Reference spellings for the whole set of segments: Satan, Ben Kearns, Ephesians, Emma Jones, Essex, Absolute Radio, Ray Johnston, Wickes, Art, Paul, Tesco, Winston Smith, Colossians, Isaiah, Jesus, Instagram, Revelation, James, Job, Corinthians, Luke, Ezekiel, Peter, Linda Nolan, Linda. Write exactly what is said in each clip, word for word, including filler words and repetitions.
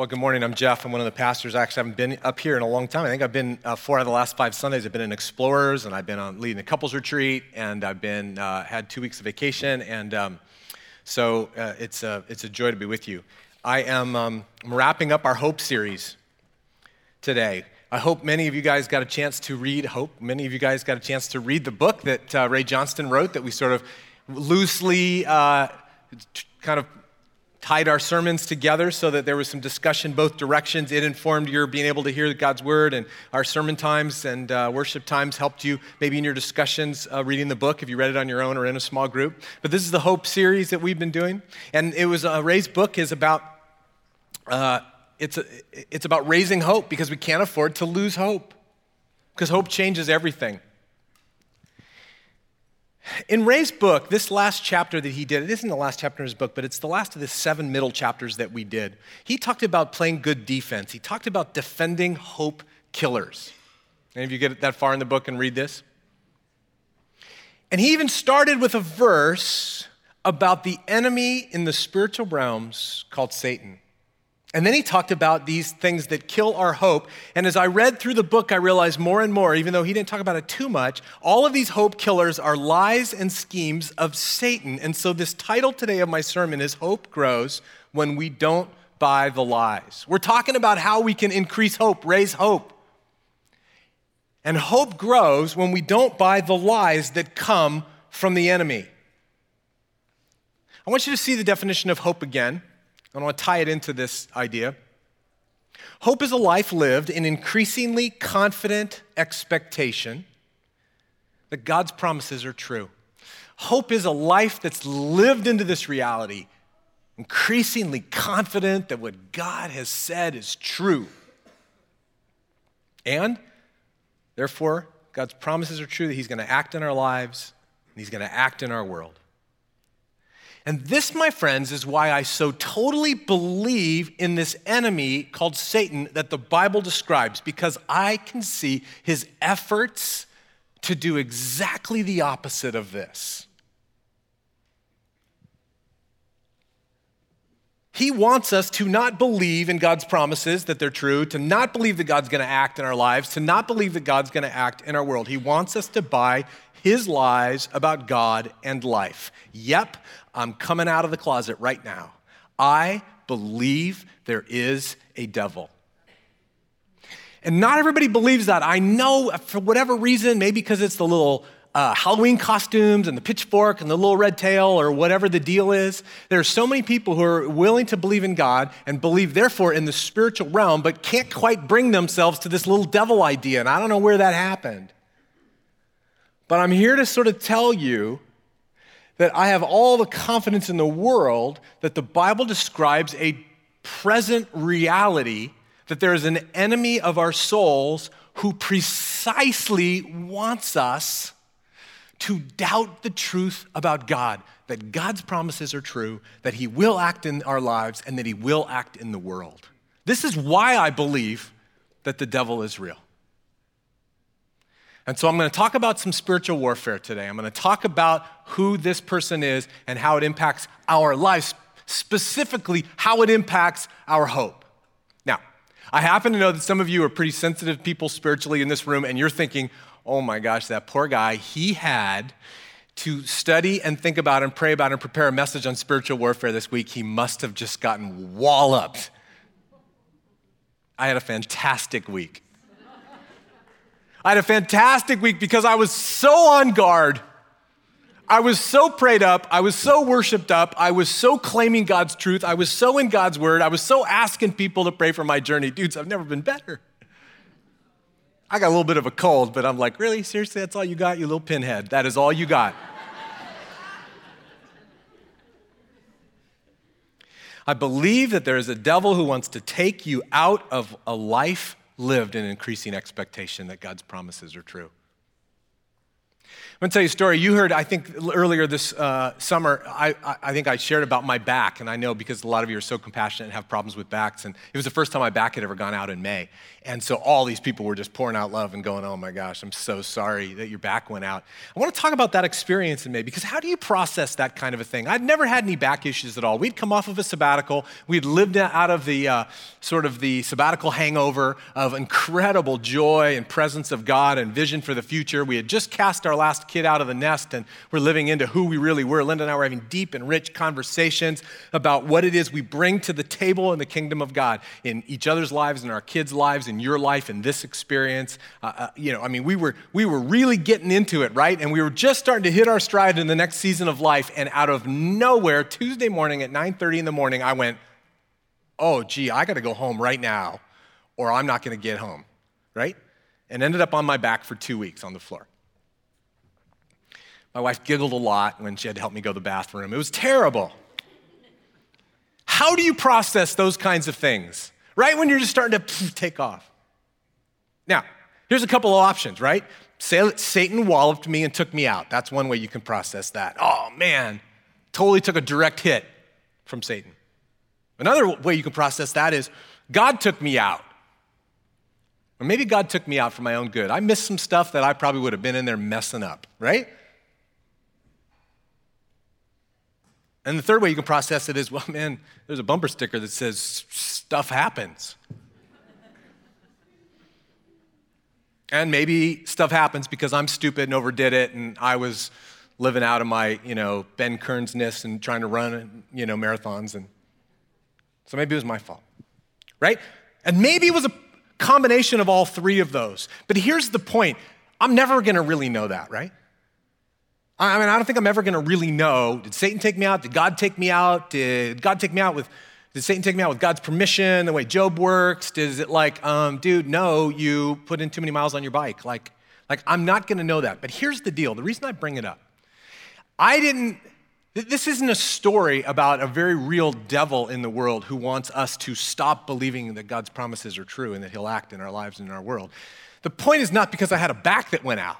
Well, good morning. I'm Jeff. I'm one of the pastors. Actually, I haven't been up here in a long time. I think I've been uh, four out of the last five Sundays. I've been in Explorers, and I've been on leading a couples retreat, and I've been uh, had two weeks of vacation, and um, so uh, it's a it's a joy to be with you. I am um, wrapping up our Hope series today. I hope many of you guys got a chance to read Hope. Many of you guys got a chance to read the book that uh, Ray Johnston wrote that we sort of loosely uh, t- kind of. tied our sermons together so that there was some discussion both directions. It informed your being able to hear God's word, and our sermon times and uh, worship times helped you maybe in your discussions uh, reading the book if you read it on your own or in a small group. But this is the Hope series that we've been doing, and it was uh, Ray's book is about uh, it's a, it's about raising hope, because we can't afford to lose hope, because hope changes everything. In Ray's book, this last chapter that he did, it isn't the last chapter in his book, but it's the last of the seven middle chapters that we did. He talked about playing good defense. He talked about defending hope killers. Any of you get that far in the book and read this? And he even started with a verse about the enemy in the spiritual realms called Satan. And then he talked about these things that kill our hope. And as I read through the book, I realized more and more, even though he didn't talk about it too much, all of these hope killers are lies and schemes of Satan. And so this title today of my sermon is Hope Grows When We Don't Buy the Lies. We're talking about how we can increase hope, raise hope. And hope grows when we don't buy the lies that come from the enemy. I want you to see the definition of hope again. I want to tie it into this idea. Hope is a life lived in increasingly confident expectation that God's promises are true. Hope is a life that's lived into this reality, increasingly confident that what God has said is true. And therefore, God's promises are true, that he's going to act in our lives and he's going to act in our world. And this, my friends, is why I so totally believe in this enemy called Satan that the Bible describes, because I can see his efforts to do exactly the opposite of this. He wants us to not believe in God's promises that they're true, to not believe that God's going to act in our lives, to not believe that God's going to act in our world. He wants us to buy his lies about God and life. Yep, I'm coming out of the closet right now. I believe there is a devil. And not everybody believes that. I know, for whatever reason, maybe because it's the little uh, Halloween costumes and the pitchfork and the little red tail or whatever the deal is. There are so many people who are willing to believe in God and believe, therefore, in the spiritual realm, but can't quite bring themselves to this little devil idea. And I don't know where that happened. But I'm here to sort of tell you that I have all the confidence in the world that the Bible describes a present reality, that there is an enemy of our souls who precisely wants us to doubt the truth about God, that God's promises are true, that he will act in our lives, and that he will act in the world. This is why I believe that the devil is real. And so I'm going to talk about some spiritual warfare today. I'm going to talk about who this person is and how it impacts our lives, specifically how it impacts our hope. Now, I happen to know that some of you are pretty sensitive people spiritually in this room, and you're thinking, oh my gosh, that poor guy, he had to study and think about and pray about and prepare a message on spiritual warfare this week. He must have just gotten walloped. I had a fantastic week. I had a fantastic week because I was so on guard. I was so prayed up. I was so worshiped up. I was so claiming God's truth. I was so in God's word. I was so asking people to pray for my journey. Dudes, I've never been better. I got a little bit of a cold, but I'm like, really? Seriously, that's all you got, you little pinhead? That is all you got. I believe that there is a devil who wants to take you out of a life lived in increasing expectation that God's promises are true. I'm going to tell you a story. You heard, I think, earlier this uh, summer, I, I think I shared about my back, and I know because a lot of you are so compassionate and have problems with backs, and it was the first time my back had ever gone out in May, and so all these people were just pouring out love and going, oh my gosh, I'm so sorry that your back went out. I want to talk about that experience in May, because how do you process that kind of a thing? I'd never had any back issues at all. We'd come off of a sabbatical. We'd lived out of the uh, sort of the sabbatical hangover of incredible joy and presence of God and vision for the future. We had just cast our last kid out of the nest, and we're living into who we really were. Linda and I were having deep and rich conversations about what it is we bring to the table in the kingdom of God, in each other's lives, in our kids' lives, in your life, in this experience. Uh, uh, you know, I mean, we were we were really getting into it, right? And we were just starting to hit our stride in the next season of life, and out of nowhere, Tuesday morning at nine thirty in the morning, I went, oh, gee, I got to go home right now, or I'm not going to get home, right? And ended up on my back for two weeks on the floor. My wife giggled a lot when she had to help me go to the bathroom. It was terrible. How do you process those kinds of things, right? When you're just starting to take off. Now, here's a couple of options, right? Satan walloped me and took me out. That's one way you can process that. Oh, man, totally took a direct hit from Satan. Another way you can process that is God took me out. Or maybe God took me out for my own good. I missed some stuff that I probably would have been in there messing up, right? And the third way you can process it is, well, man, there's a bumper sticker that says, stuff happens. And maybe stuff happens because I'm stupid and overdid it, and I was living out of my, you know, Ben Kearns-ness and trying to run, you know, marathons. And so maybe it was my fault, right? And maybe it was a combination of all three of those. But here's the point. I'm never going to really know that, right? I mean, I don't think I'm ever going to really know. Did Satan take me out? Did God take me out? Did God take me out with, did Satan take me out with God's permission, the way Job works? Is it like, um, dude, no, you put in too many miles on your bike. Like, like I'm not going to know that. But here's the deal. The reason I bring it up, I didn't, this isn't a story about a very real devil in the world who wants us to stop believing that God's promises are true and that he'll act in our lives and in our world. The point is not because I had a back that went out.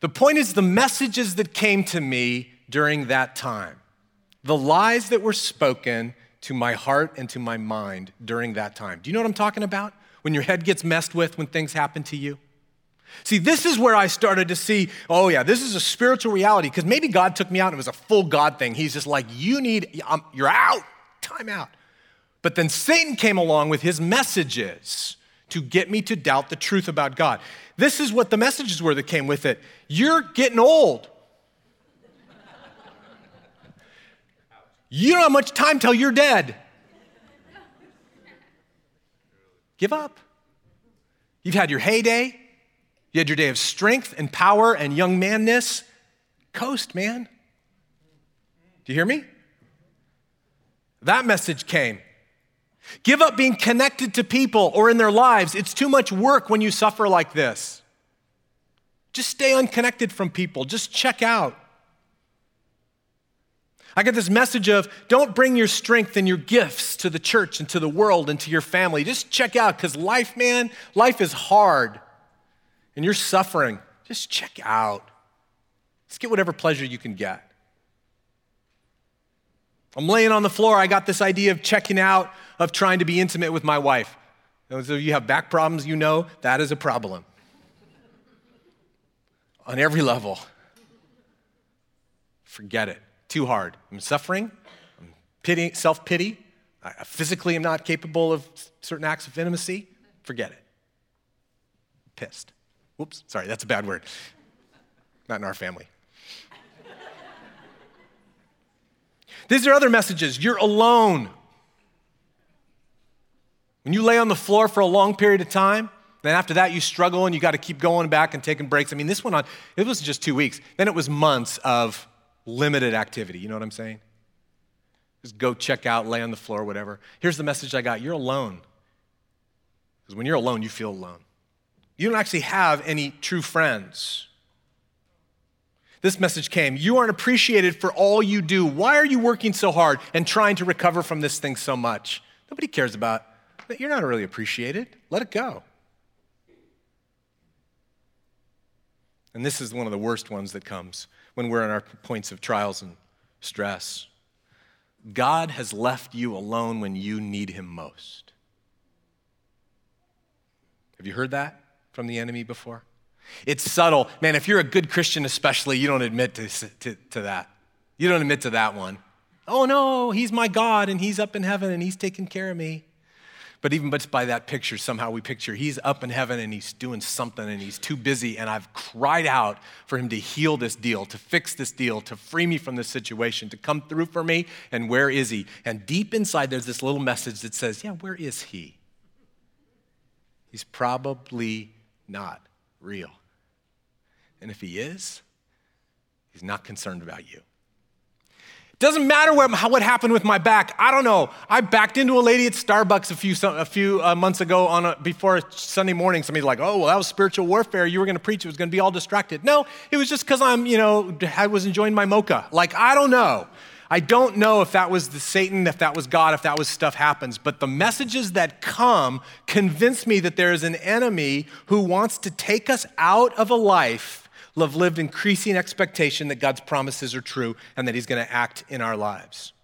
The point is the messages that came to me during that time, the lies that were spoken to my heart and to my mind during that time. Do you know what I'm talking about? When your head gets messed with, when things happen to you. See, this is where I started to see, oh yeah, this is a spiritual reality, because maybe God took me out and it was a full God thing. He's just like, you need, I'm, you're out, time out. But then Satan came along with his messages to get me to doubt the truth about God. This is what the messages were that came with it. You're getting old. You don't have much time till you're dead. Give up. You've had your heyday. You had your day of strength and power and young manness. Coast, man. Do you hear me? That message came. Give up being connected to people or in their lives. It's too much work when you suffer like this. Just stay unconnected from people. Just check out. I get this message of don't bring your strength and your gifts to the church and to the world and to your family. Just check out, because life, man, life is hard and you're suffering. Just check out. Just get whatever pleasure you can get. I'm laying on the floor. I got this idea of checking out, of trying to be intimate with my wife. Those of you who have back problems, you know that is a problem. On every level. Forget it. Too hard. I'm suffering. I'm pity, self-pity. I physically am not capable of certain acts of intimacy. Forget it. Pissed. Whoops. Sorry, that's a bad word. Not in our family. These are other messages. You're alone. When you lay on the floor for a long period of time, then after that you struggle and you got to keep going back and taking breaks. I mean, this went on, it wasn't just two weeks. Then it was months of limited activity. You know what I'm saying? Just go check out, lay on the floor, whatever. Here's the message I got. You're alone. Because when you're alone, you feel alone. You don't actually have any true friends. This message came. You aren't appreciated for all you do. Why are you working so hard and trying to recover from this thing so much? Nobody cares about it. You're not really appreciated. Let it go. And this is one of the worst ones that comes when we're in our points of trials and stress. God has left you alone when you need him most. Have you heard that from the enemy before? It's subtle. Man, if you're a good Christian especially, you don't admit to, to, to that. You don't admit to that one. Oh no, he's my God and he's up in heaven and he's taking care of me. But even but by that picture, somehow we picture he's up in heaven and he's doing something and he's too busy and I've cried out for him to heal this deal, to fix this deal, to free me from this situation, to come through for me, and where is he? And deep inside there's this little message that says, yeah, where is he? He's probably not real. And if he is, he's not concerned about you. Doesn't matter what, what happened with my back. I don't know. I backed into a lady at Starbucks a few a few uh, months ago on a, before Sunday morning. Somebody's like, "Oh, well, that was spiritual warfare. You were going to preach. It was going to be all distracted." No, it was just because I'm, you know, I was enjoying my mocha. Like, I don't know. I don't know if that was the Satan, if that was God, if that was stuff happens. But the messages that come convince me that there is an enemy who wants to take us out of a life have lived increasing expectation that God's promises are true and that he's going to act in our lives.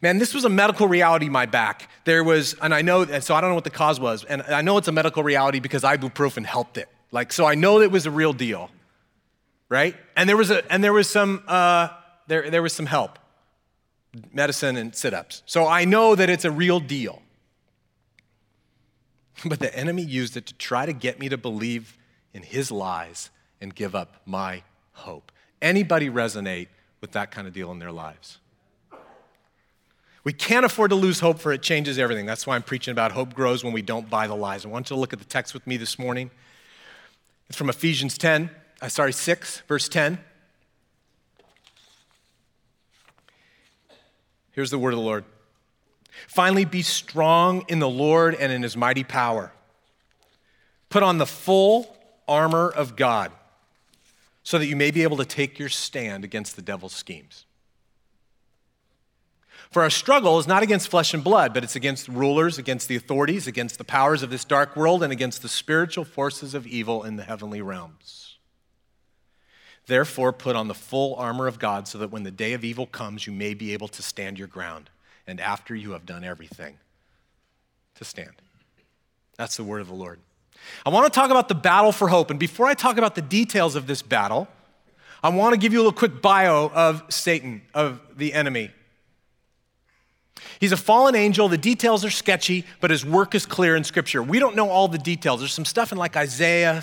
Man, this was a medical reality, my back. There was, and I know, and so I don't know what the cause was, and I know it's a medical reality because ibuprofen helped it. Like, so I know it was a real deal, right? And there was a, and there was some, uh, there, there was some help, medicine and sit-ups. So I know that it's a real deal. But the enemy used it to try to get me to believe in his lies and give up my hope. Anybody resonate with that kind of deal in their lives? We can't afford to lose hope, for it changes everything. That's why I'm preaching about hope grows when we don't buy the lies. I want you to look at the text with me this morning. It's from Ephesians ten, uh, sorry, six, verse ten. Here's the word of the Lord. Finally, be strong in the Lord and in his mighty power. Put on the full armor of God, so that you may be able to take your stand against the devil's schemes. For our struggle is not against flesh and blood, but it's against rulers, against the authorities, against the powers of this dark world, and against the spiritual forces of evil in the heavenly realms. Therefore, put on the full armor of God, so that when the day of evil comes, you may be able to stand your ground, and after you have done everything, to stand. That's the word of the Lord. I want to talk about the battle for hope. And before I talk about the details of this battle, I want to give you a little quick bio of Satan, of the enemy. He's a fallen angel. The details are sketchy, but his work is clear in Scripture. We don't know all the details. There's some stuff in like Isaiah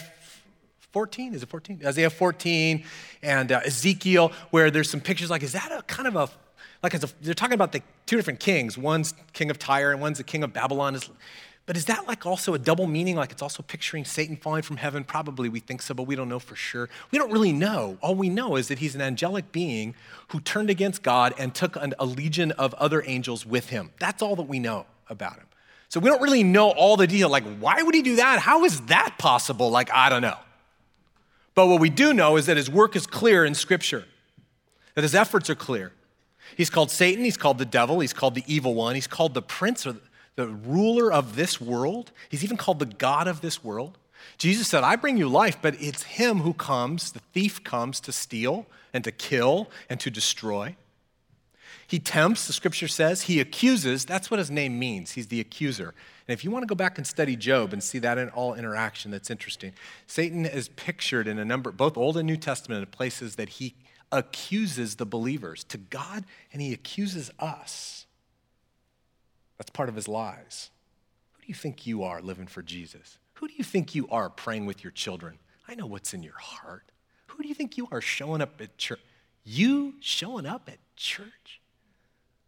fourteen, is it fourteen? Isaiah fourteen and uh, Ezekiel, where there's some pictures like, is that a kind of a, like it's a, they're talking about the two different kings. One's king of Tyre and one's the king of Babylon. It's, But is that like also a double meaning? Like it's also picturing Satan falling from heaven? Probably we think so, but we don't know for sure. We don't really know. All we know is that he's an angelic being who turned against God and took an, a legion of other angels with him. That's all that we know about him. So we don't really know all the detail. Like, why would he do that? How is that possible? Like, I don't know. But what we do know is that his work is clear in Scripture, that his efforts are clear. He's called Satan. He's called the devil. He's called the evil one. He's called the prince or the, the ruler of this world. He's even called the God of this world. Jesus said, I bring you life, but it's him who comes, the thief comes to steal and to kill and to destroy. He tempts, the Scripture says. He accuses. That's what his name means. He's the accuser. And if you want to go back and study Job and see that in all interaction, that's interesting. Satan is pictured in a number, both Old and New Testament, in places that he accuses the believers to God, and he accuses us. That's part of his lies. Who do you think you are living for Jesus? Who do you think you are praying with your children? I know what's in your heart. Who do you think you are showing up at church? You showing up at church?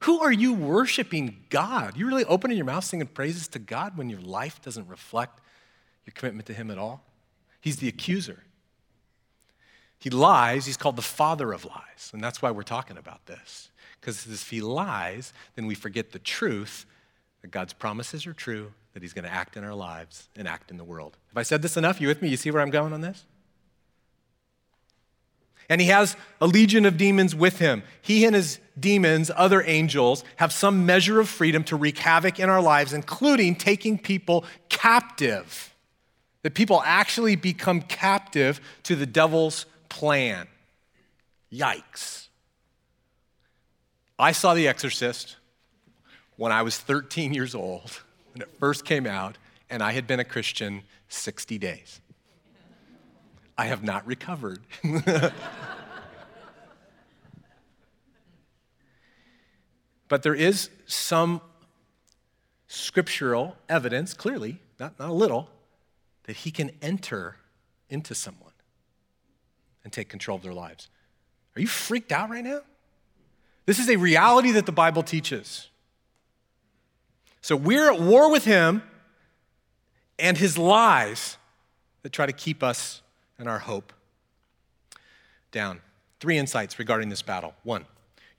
Who are you worshiping God? You're really opening your mouth singing praises to God when your life doesn't reflect your commitment to him at all? He's the accuser. He lies. He's called the father of lies. And that's why we're talking about this. Because if he lies, then we forget the truth that God's promises are true, that he's going to act in our lives and act in the world. Have I said this enough? You with me? You see where I'm going on this? And he has a legion of demons with him. He and his demons, other angels, have some measure of freedom to wreak havoc in our lives, including taking people captive that people actually become captive to the devil's plan. Yikes. I saw The Exorcist when I was thirteen years old, when it first came out, and I had been a Christian sixty days. I have not recovered. But there is some scriptural evidence, clearly, not, not a little, that he can enter into someone and take control of their lives. Are you freaked out right now? This is a reality that the Bible teaches. So we're at war with him and his lies that try to keep us and our hope down. Three insights regarding this battle. One,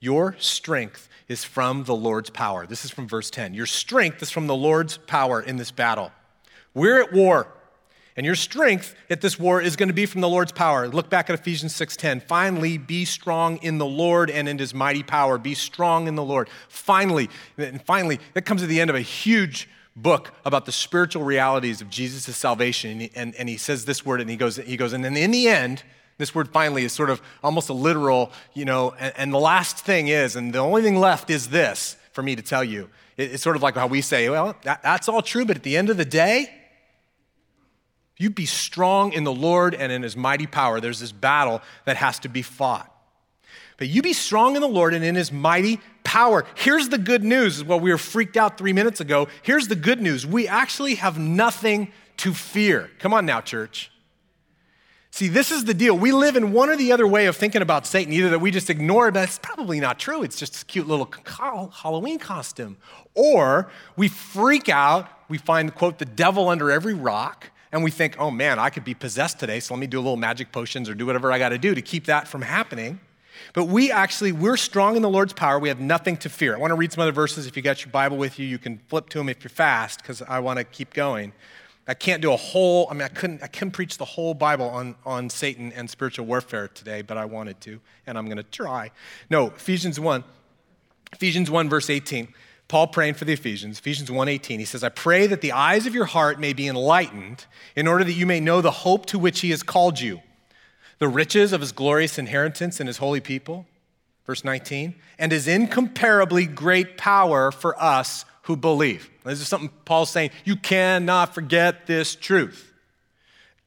your strength is from the Lord's power. This is from verse ten. Your strength is from the Lord's power in this battle. We're at war, and your strength at this war is going to be from the Lord's power. Look back at Ephesians six ten. Finally, be strong in the Lord and in his mighty power. Be strong in the Lord. Finally, and finally, that comes at the end of a huge book about the spiritual realities of Jesus' salvation. And he, and, and he says this word, and he goes, he goes, and then in the end, this word finally is sort of almost a literal, you know, and, and the last thing is, and the only thing left is this for me to tell you. It, it's sort of like how we say, well, that, that's all true, but at the end of the day, you be strong in the Lord and in his mighty power. There's this battle that has to be fought. But you be strong in the Lord and in his mighty power. Here's the good news. Well, we were freaked out three minutes ago. Here's the good news. We actually have nothing to fear. Come on now, church. See, this is the deal. We live in one or the other way of thinking about Satan, either that we just ignore it, but that's probably not true. It's just a cute little Halloween costume. Or we freak out, we find, quote, the devil under every rock, and we think, oh man, I could be possessed today, so let me do a little magic potions or do whatever I got to do to keep that from happening. But we actually, we're strong in the Lord's power. We have nothing to fear. I want to read some other verses. If you got your Bible with you, you can flip to them if you're fast, because I want to keep going. I can't do a whole, I mean, I couldn't, I couldn't preach the whole Bible on, on Satan and spiritual warfare today, but I wanted to, and I'm going to try. No, Ephesians one, Ephesians one, verse eighteen, Paul praying for the Ephesians, Ephesians one eighteen, he says, I pray that the eyes of your heart may be enlightened in order that you may know the hope to which he has called you, the riches of his glorious inheritance in his holy people, verse nineteen, and his incomparably great power for us who believe. This is something Paul's saying. You cannot forget this truth.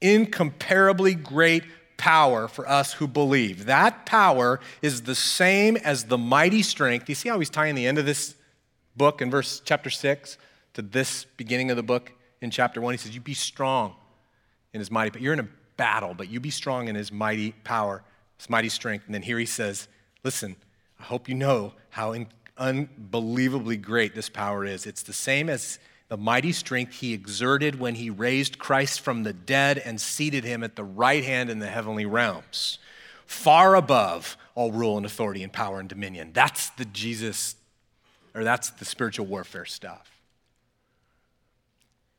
Incomparably great power for us who believe. That power is the same as the mighty strength. You see how he's tying the end of this book in verse chapter six to this beginning of the book in chapter one. He says, you be strong in his mighty power. You're in a battle, but you be strong in his mighty power, his mighty strength. And then here he says, listen, I hope you know how in unbelievably great this power is. It's the same as the mighty strength he exerted when he raised Christ from the dead and seated him at the right hand in the heavenly realms, far above all rule and authority and power and dominion. That's the Jesus, or that's the spiritual warfare stuff.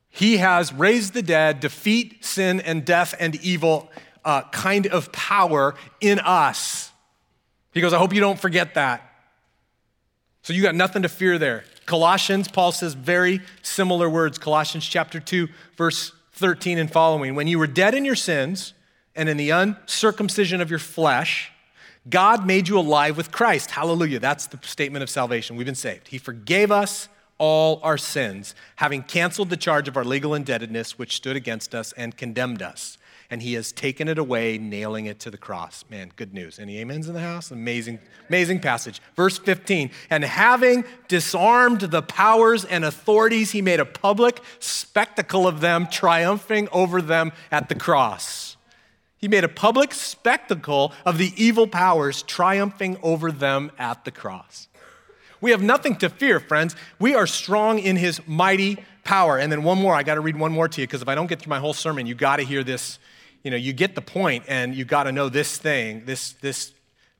He has raised the dead, defeat sin and death and evil uh, kind of power in us. He goes, I hope you don't forget that. So you got nothing to fear there. Colossians, Paul says very similar words. Colossians chapter two, verse thirteen and following. When you were dead in your sins and in the uncircumcision of your flesh, God made you alive with Christ. Hallelujah. That's the statement of salvation. We've been saved. He forgave us all our sins, having canceled the charge of our legal indebtedness, which stood against us and condemned us. And he has taken it away, nailing it to the cross. Man, good news. Any amens in the house? Amazing, amazing passage. Verse fifteen, and having disarmed the powers and authorities, he made a public spectacle of them, triumphing over them at the cross. He made a public spectacle of the evil powers, triumphing over them at the cross. We have nothing to fear, friends. We are strong in his mighty power. And then one more, I got to read one more to you, because if I don't get through my whole sermon, you got to hear this. You know, you get the point, and you got to know this thing, this, this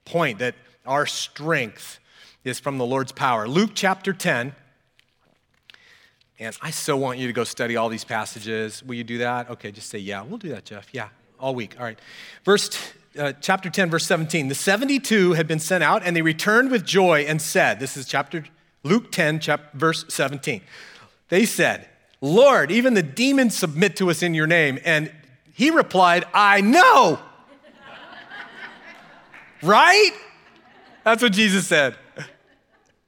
point that our strength is from the Lord's power. Luke chapter ten, and I so want you to go study all these passages. Will you do that? Okay, just say, yeah, we'll do that, Jeff. Yeah, all week. All right. Verse, uh, chapter ten, verse seventeen. The seventy-two had been sent out, and they returned with joy and said, this is chapter Luke ten, chapter, verse seventeen. They said, Lord, even the demons submit to us in your name. And he replied, I know. Right? That's what Jesus said.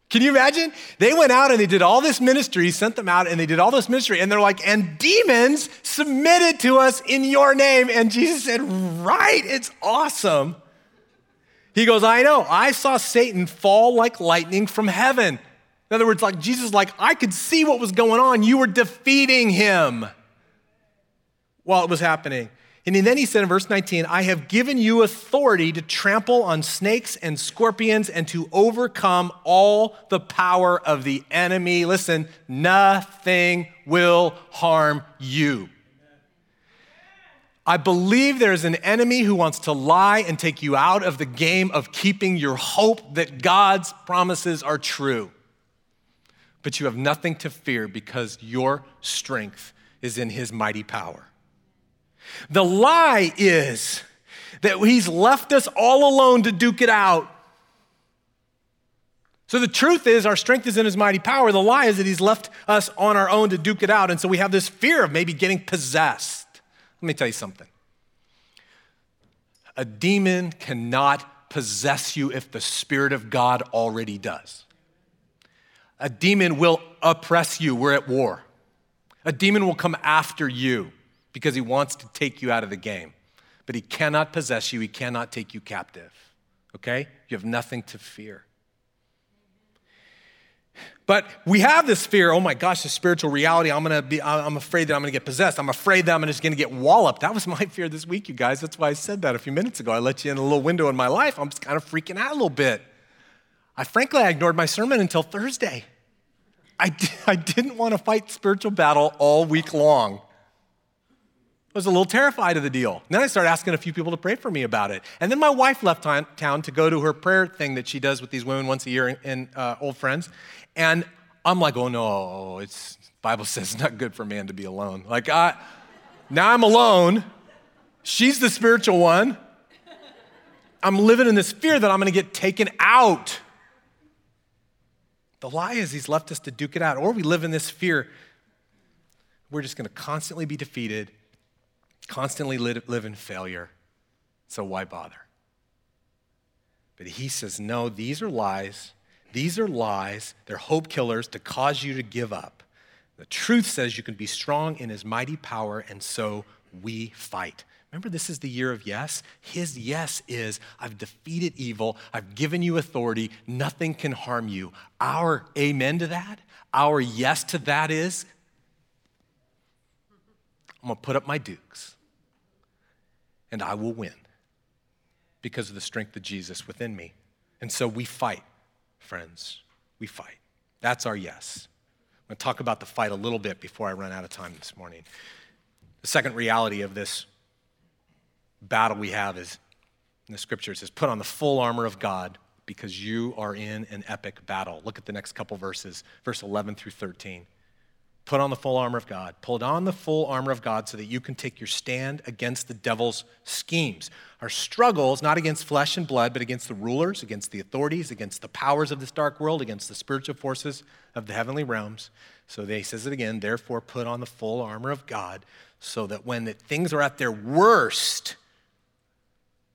Can you imagine? They went out and they did all this ministry, sent them out and they did all this ministry. And they're like, and demons submitted to us in your name. And Jesus said, right, it's awesome. He goes, I know, I saw Satan fall like lightning from heaven. In other words, like Jesus, like I could see what was going on. You were defeating him while it was happening. And then he said in verse nineteen, I have given you authority to trample on snakes and scorpions and to overcome all the power of the enemy. Listen, nothing will harm you. I believe there's an enemy who wants to lie and take you out of the game of keeping your hope that God's promises are true. But you have nothing to fear because your strength is in his mighty power. The lie is that he's left us all alone to duke it out. So the truth is our strength is in his mighty power. The lie is that he's left us on our own to duke it out. And so we have this fear of maybe getting possessed. Let me tell you something. A demon cannot possess you if the Spirit of God already does. A demon will oppress you. We're at war. A demon will come after you, because he wants to take you out of the game. But he cannot possess you. He cannot take you captive, okay? You have nothing to fear. But we have this fear, oh my gosh, this spiritual reality, I'm gonna be, I'm afraid that I'm gonna get possessed. I'm afraid that I'm just gonna get walloped. That was my fear this week, you guys. That's why I said that a few minutes ago. I let you in a little window in my life. I'm just kind of freaking out a little bit. I frankly, I ignored my sermon until Thursday. I, did, I didn't wanna fight spiritual battle all week long. I was a little terrified of the deal. And then I started asking a few people to pray for me about it. And then my wife left town to go to her prayer thing that she does with these women once a year in, in uh, Old Friends. And I'm like, oh no, it's Bible says it's not good for man to be alone. Like, I, now I'm alone. She's the spiritual one. I'm living in this fear that I'm gonna get taken out. The lie is he's left us to duke it out, or we live in this fear. We're just gonna constantly be defeated, constantly live in failure, so why bother? But he says, no, these are lies. These are lies. They're hope killers to cause you to give up. The truth says you can be strong in his mighty power, and so we fight. Remember, this is the year of yes. His yes is, I've defeated evil. I've given you authority. Nothing can harm you. Our amen to that, our yes to that is, I'm gonna put up my dukes and I will win because of the strength of Jesus within me. And so we fight, friends, we fight. That's our yes. I'm gonna talk about the fight a little bit before I run out of time this morning. The second reality of this battle we have is in the scriptures is put on the full armor of God because you are in an epic battle. Look at the next couple verses, verse eleven through thirteen. Put on the full armor of God. Put on the full armor of God so that you can take your stand against the devil's schemes. Our struggle is not against flesh and blood, but against the rulers, against the authorities, against the powers of this dark world, against the spiritual forces of the heavenly realms. So he says it again, therefore put on the full armor of God so that when things are at their worst,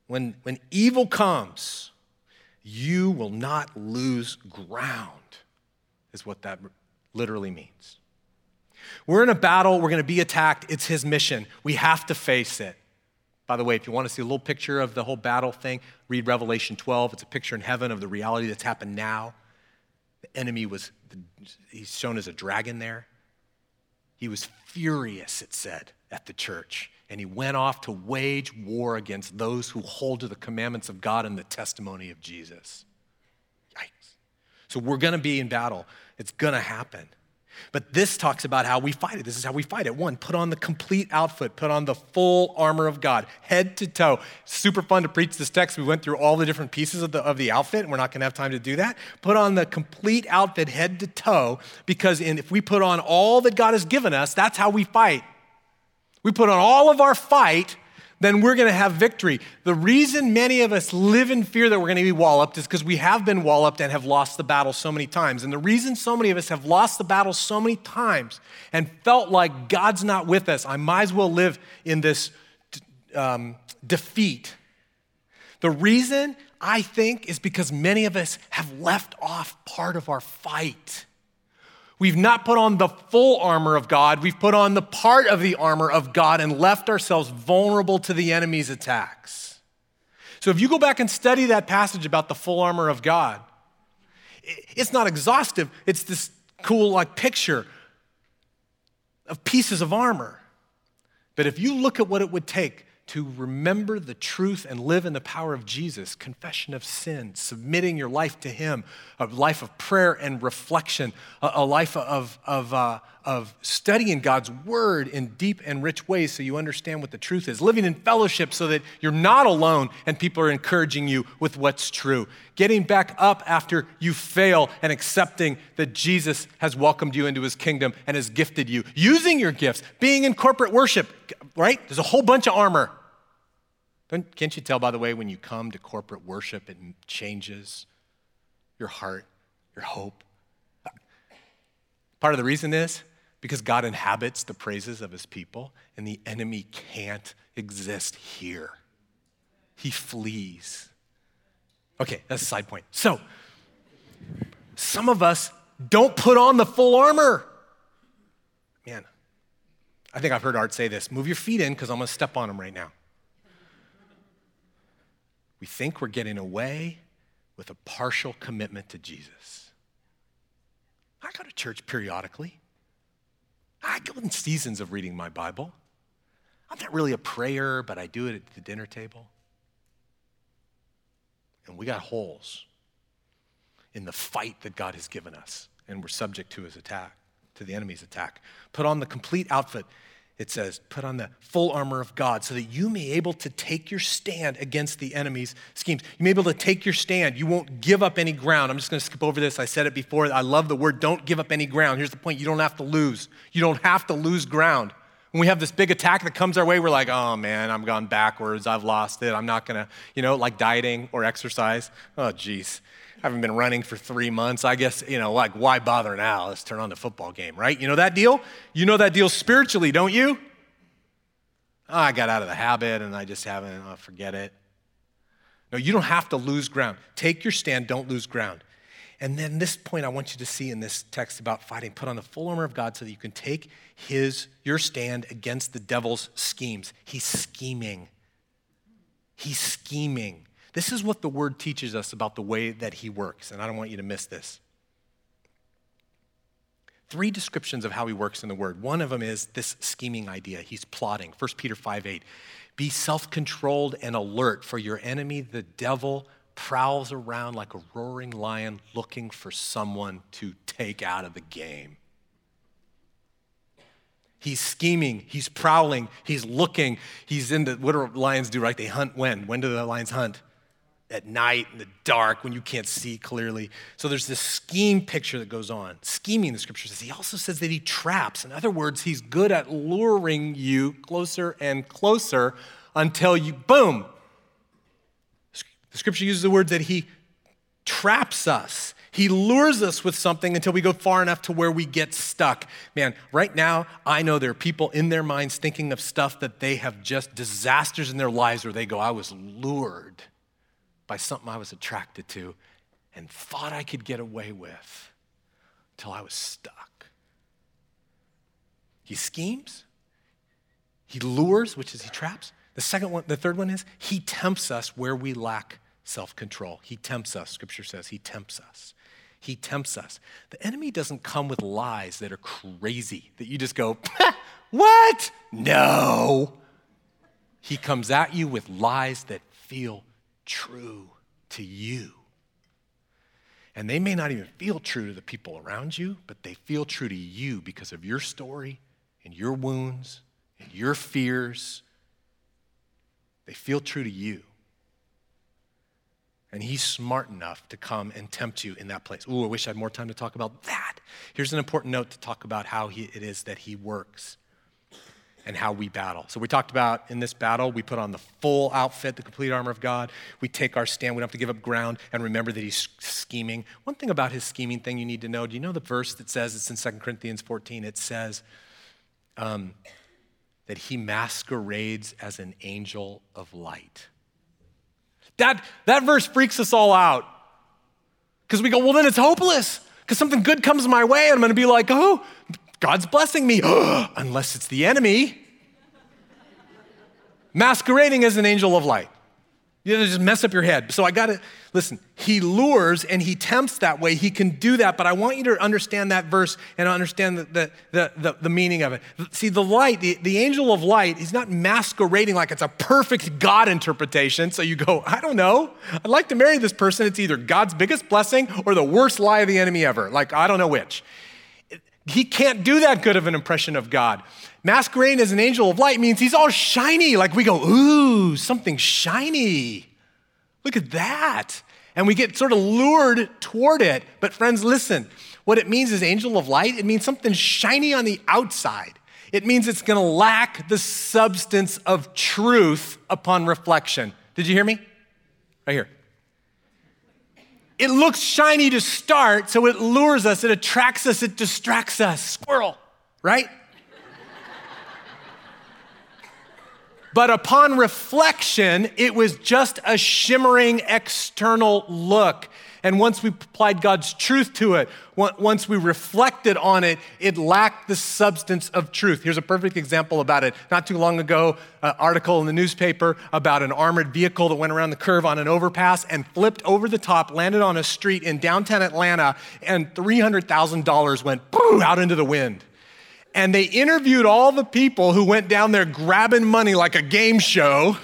when, when evil comes, you will not lose ground, is what that literally means. We're in a battle. We're going to be attacked. It's his mission. We have to face it. By the way, if you want to see a little picture of the whole battle thing, read Revelation twelve. It's a picture in heaven of the reality that's happened now. The enemy was, he's shown as a dragon there. He was furious, it said, at the church. And he went off to wage war against those who hold to the commandments of God and the testimony of Jesus. Yikes. So we're going to be in battle. It's going to happen. But this talks about how we fight it. This is how we fight it. One, put on the complete outfit. Put on the full armor of God, head to toe. Super fun to preach this text. We went through all the different pieces of the, of the outfit, and we're not going to have time to do that. Put on the complete outfit, head to toe, because in, if we put on all that God has given us, that's how we fight. We put on all of our fight then we're going to have victory. The reason many of us live in fear that we're going to be walloped is because we have been walloped and have lost the battle so many times. And the reason so many of us have lost the battle so many times and felt like God's not with us, I might as well live in this um, defeat. The reason, I think, is because many of us have left off part of our fight. We've not put on the full armor of God. We've put on the part of the armor of God and left ourselves vulnerable to the enemy's attacks. So if you go back and study that passage about the full armor of God, it's not exhaustive. It's this cool like picture of pieces of armor. But if you look at what it would take to remember the truth and live in the power of Jesus, confession of sin, submitting your life to him, a life of prayer and reflection, a life of, of, uh, of studying God's word in deep and rich ways so you understand what the truth is, living in fellowship so that you're not alone and people are encouraging you with what's true, getting back up after you fail and accepting that Jesus has welcomed you into his kingdom and has gifted you, using your gifts, being in corporate worship, right? There's a whole bunch of armor. Don't, can't you tell, by the way, when you come to corporate worship, it changes your heart, your hope? Part of the reason is because God inhabits the praises of his people, and the enemy can't exist here. He flees. Okay, that's a side point. So, some of us don't put on the full armor. Man, I think I've heard Art say this, move your feet in because I'm going to step on them right now. We think we're getting away with a partial commitment to Jesus. I go to church periodically. I go in seasons of reading my Bible. I'm not really a prayer, but I do it at the dinner table. And we got holes in the fight that God has given us, and we're subject to his attack, to the enemy's attack. Put on the complete outfit. It says, put on the full armor of God so that you may be able to take your stand against the enemy's schemes. You may be able to take your stand. You won't give up any ground. I'm just going to skip over this. I said it before. I love the word, don't give up any ground. Here's the point. You don't have to lose. You don't have to lose ground. When we have this big attack that comes our way, we're like, oh, man, I'm gone backwards. I've lost it. I'm not going to, you know, like dieting or exercise. Oh, geez. I haven't been running for three months. I guess, you know, like, why bother now? Let's turn on the football game, right? You know that deal? You know that deal spiritually, don't you? Oh, I got out of the habit and I just haven't, oh, forget it. No, you don't have to lose ground. Take your stand, don't lose ground. And then this point I want you to see in this text about fighting, put on the full armor of God so that you can take his, your stand against the devil's schemes. He's scheming. He's scheming. This is what the word teaches us about the way that he works, and I don't want you to miss this. Three descriptions of how he works in the word. One of them is this scheming idea. He's plotting. First Peter five eight, be self-controlled and alert, for your enemy, the devil, prowls around like a roaring lion looking for someone to take out of the game. He's scheming, he's prowling, he's looking. He's in the, what do lions do, right? They hunt when? When do the lions hunt? At night, in the dark, when you can't see clearly. So there's this scheme picture that goes on. Scheming, the scripture says. He also says that he traps. In other words, he's good at luring you closer and closer until you, boom. The scripture uses the word that he traps us. He lures us with something until we go far enough to where we get stuck. Man, right now, I know there are people in their minds thinking of stuff that they have just disasters in their lives where they go, I was lured by something I was attracted to and thought I could get away with until I was stuck. He schemes, he lures, which is he traps. The second one, the third one is he tempts us where we lack self-control. He tempts us, scripture says, he tempts us. He tempts us. The enemy doesn't come with lies that are crazy, that you just go, what? No. He comes at you with lies that feel true to you. And they may not even feel true to the people around you, but they feel true to you because of your story and your wounds and your fears. They feel true to you. And he's smart enough to come and tempt you in that place. Ooh, I wish I had more time to talk about that. Here's an important note to talk about how he, it is that he works. and how we battle. So we talked about in this battle, we put on the full outfit, the complete armor of God. We take our stand. We don't have to give up ground, and remember that he's scheming. One thing about his scheming thing you need to know, do you know the verse that says, it's in Second Corinthians fourteen, it says um, that he masquerades as an angel of light. That, that verse freaks us all out because we go, well, then it's hopeless because something good comes my way and I'm going to be like, oh, God's blessing me, unless it's the enemy masquerading as an angel of light. You know, just mess up your head. So I got to, listen, he lures and he tempts that way. He can do that, but I want you to understand that verse and understand the, the, the, the, the meaning of it. See, the light, the, the angel of light, he's not masquerading like it's a perfect God interpretation. So you go, I don't know. I'd like to marry this person. It's either God's biggest blessing or the worst lie of the enemy ever. Like, I don't know which. He can't do that good of an impression of God. Masquerading as an angel of light means he's all shiny. Like we go, ooh, something shiny. Look at that. And we get sort of lured toward it. But friends, listen, what it means is angel of light. It means something shiny on the outside. It means it's going to lack the substance of truth upon reflection. Did you hear me? Right here. It looks shiny to start, so it lures us, it attracts us, it distracts us. Squirrel, right? But upon reflection, it was just a shimmering external look. And once we applied God's truth to it, once we reflected on it, it lacked the substance of truth. Here's a perfect example about it. Not too long ago, an article in the newspaper about an armored vehicle that went around the curve on an overpass and flipped over the top, landed on a street in downtown Atlanta, and three hundred thousand dollars went boom, out into the wind. And they interviewed all the people who went down there grabbing money like a game show,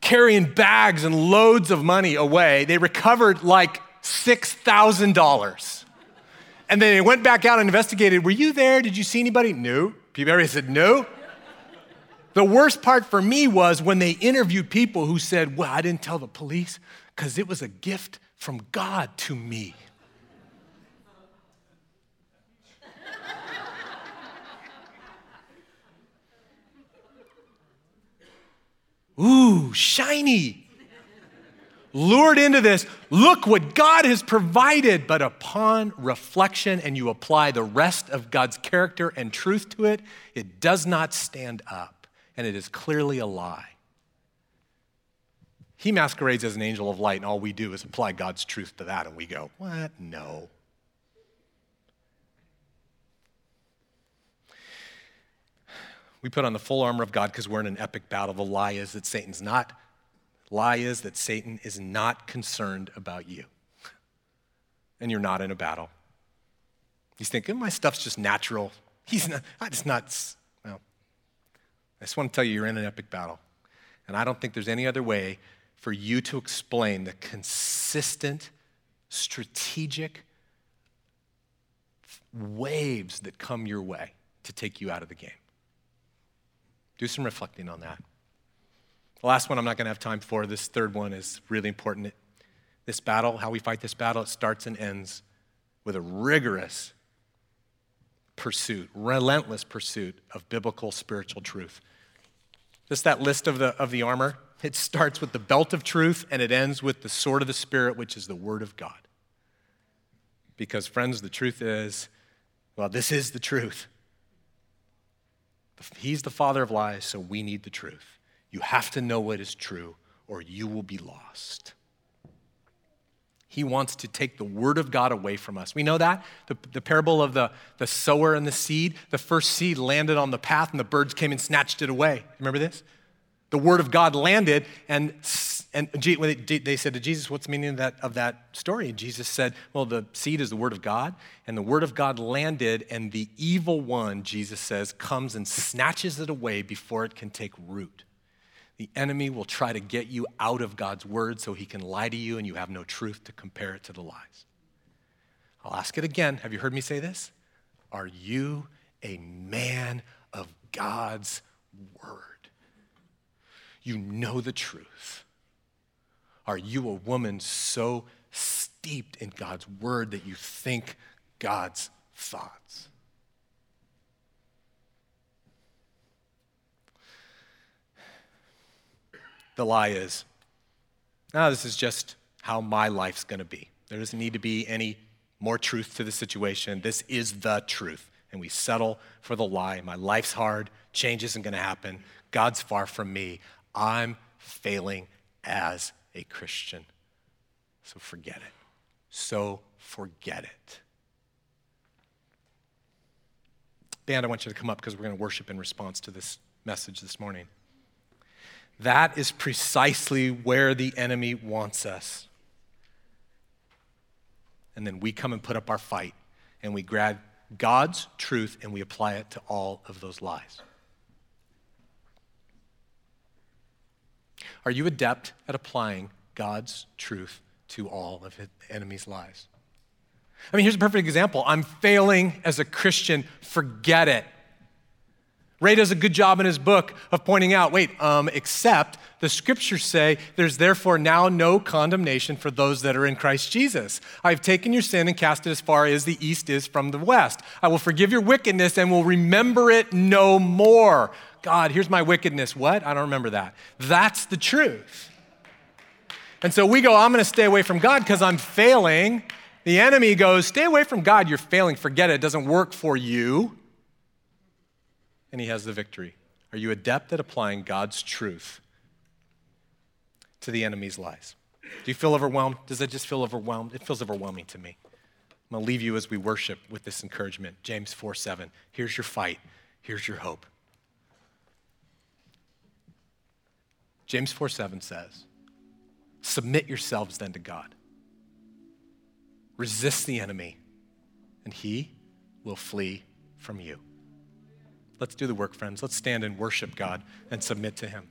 carrying bags and loads of money away. They recovered like six thousand dollars. And then they went back out and investigated. Were you there? Did you see anybody? No. People said no. The worst part for me was when they interviewed people who said, well, I didn't tell the police because it was a gift from God to me. Ooh, shiny. Lured into this, look what God has provided, but upon reflection and you apply the rest of God's character and truth to it, it does not stand up and it is clearly a lie. He masquerades as an angel of light and all we do is apply God's truth to that and we go, what? No. We put on the full armor of God because we're in an epic battle. The lie is that Satan's not, lie is that Satan is not concerned about you. And you're not in a battle. He's thinking, my stuff's just natural. He's not, I just not, well, I just want to tell you you're in an epic battle. And I don't think there's any other way for you to explain the consistent, strategic waves that come your way to take you out of the game. Do some reflecting on that. The last one I'm not going to have time for. This third one is really important. This battle, how we fight this battle, it starts and ends with a rigorous pursuit, relentless pursuit of biblical spiritual truth. Just that list of the, of the armor, it starts with the belt of truth and it ends with the sword of the Spirit, which is the word of God. Because friends, the truth is, well, this is the truth. He's the father of lies, so we need the truth. You have to know what is true or you will be lost. He wants to take the word of God away from us. We know that. The, the parable of the, the sower and the seed, the first seed landed on the path and the birds came and snatched it away. Remember this? The word of God landed and, and when they said to Jesus, what's the meaning of that, of that story? And Jesus said, well, the seed is the word of God and the word of God landed and the evil one, Jesus says, comes and snatches it away before it can take root. The enemy will try to get you out of God's word so he can lie to you and you have no truth to compare it to the lies. I'll ask it again. Have you heard me say this? Are you a man of God's word? You know the truth. Are you a woman so steeped in God's word that you think God's thoughts? the lie is, "Ah, this is just how my life's going to be. There doesn't need to be any more truth to the situation. This is the truth." And we settle for the lie. My life's hard. Change isn't going to happen. God's far from me. I'm failing as a Christian. So forget it. So forget it. Band, I want you to come up because we're going to worship in response to this message this morning. That is precisely where the enemy wants us. And then we come and put up our fight, and we grab God's truth and we apply it to all of those lies. Are you adept at applying God's truth to all of the enemy's lies? I mean, here's a perfect example. I'm failing as a Christian. Forget it. Ray does a good job in his book of pointing out, wait, um, except the scriptures say there's therefore now no condemnation for those that are in Christ Jesus. I've taken your sin and cast it as far as the east is from the west. I will forgive your wickedness and will remember it no more. God, here's my wickedness. What? I don't remember that. That's the truth. And so we go, I'm going to stay away from God because I'm failing. The enemy goes, stay away from God. You're failing. Forget it. It doesn't work for you. And he has the victory. Are you adept at applying God's truth to the enemy's lies? Do you feel overwhelmed? Does that just feel overwhelmed? It feels overwhelming to me. I'm going to leave you as we worship with this encouragement. James four seven. Here's your fight. Here's your hope. James four seven says, submit yourselves then to God. Resist the enemy, and he will flee from you. Let's do the work, friends. Let's stand and worship God and submit to him.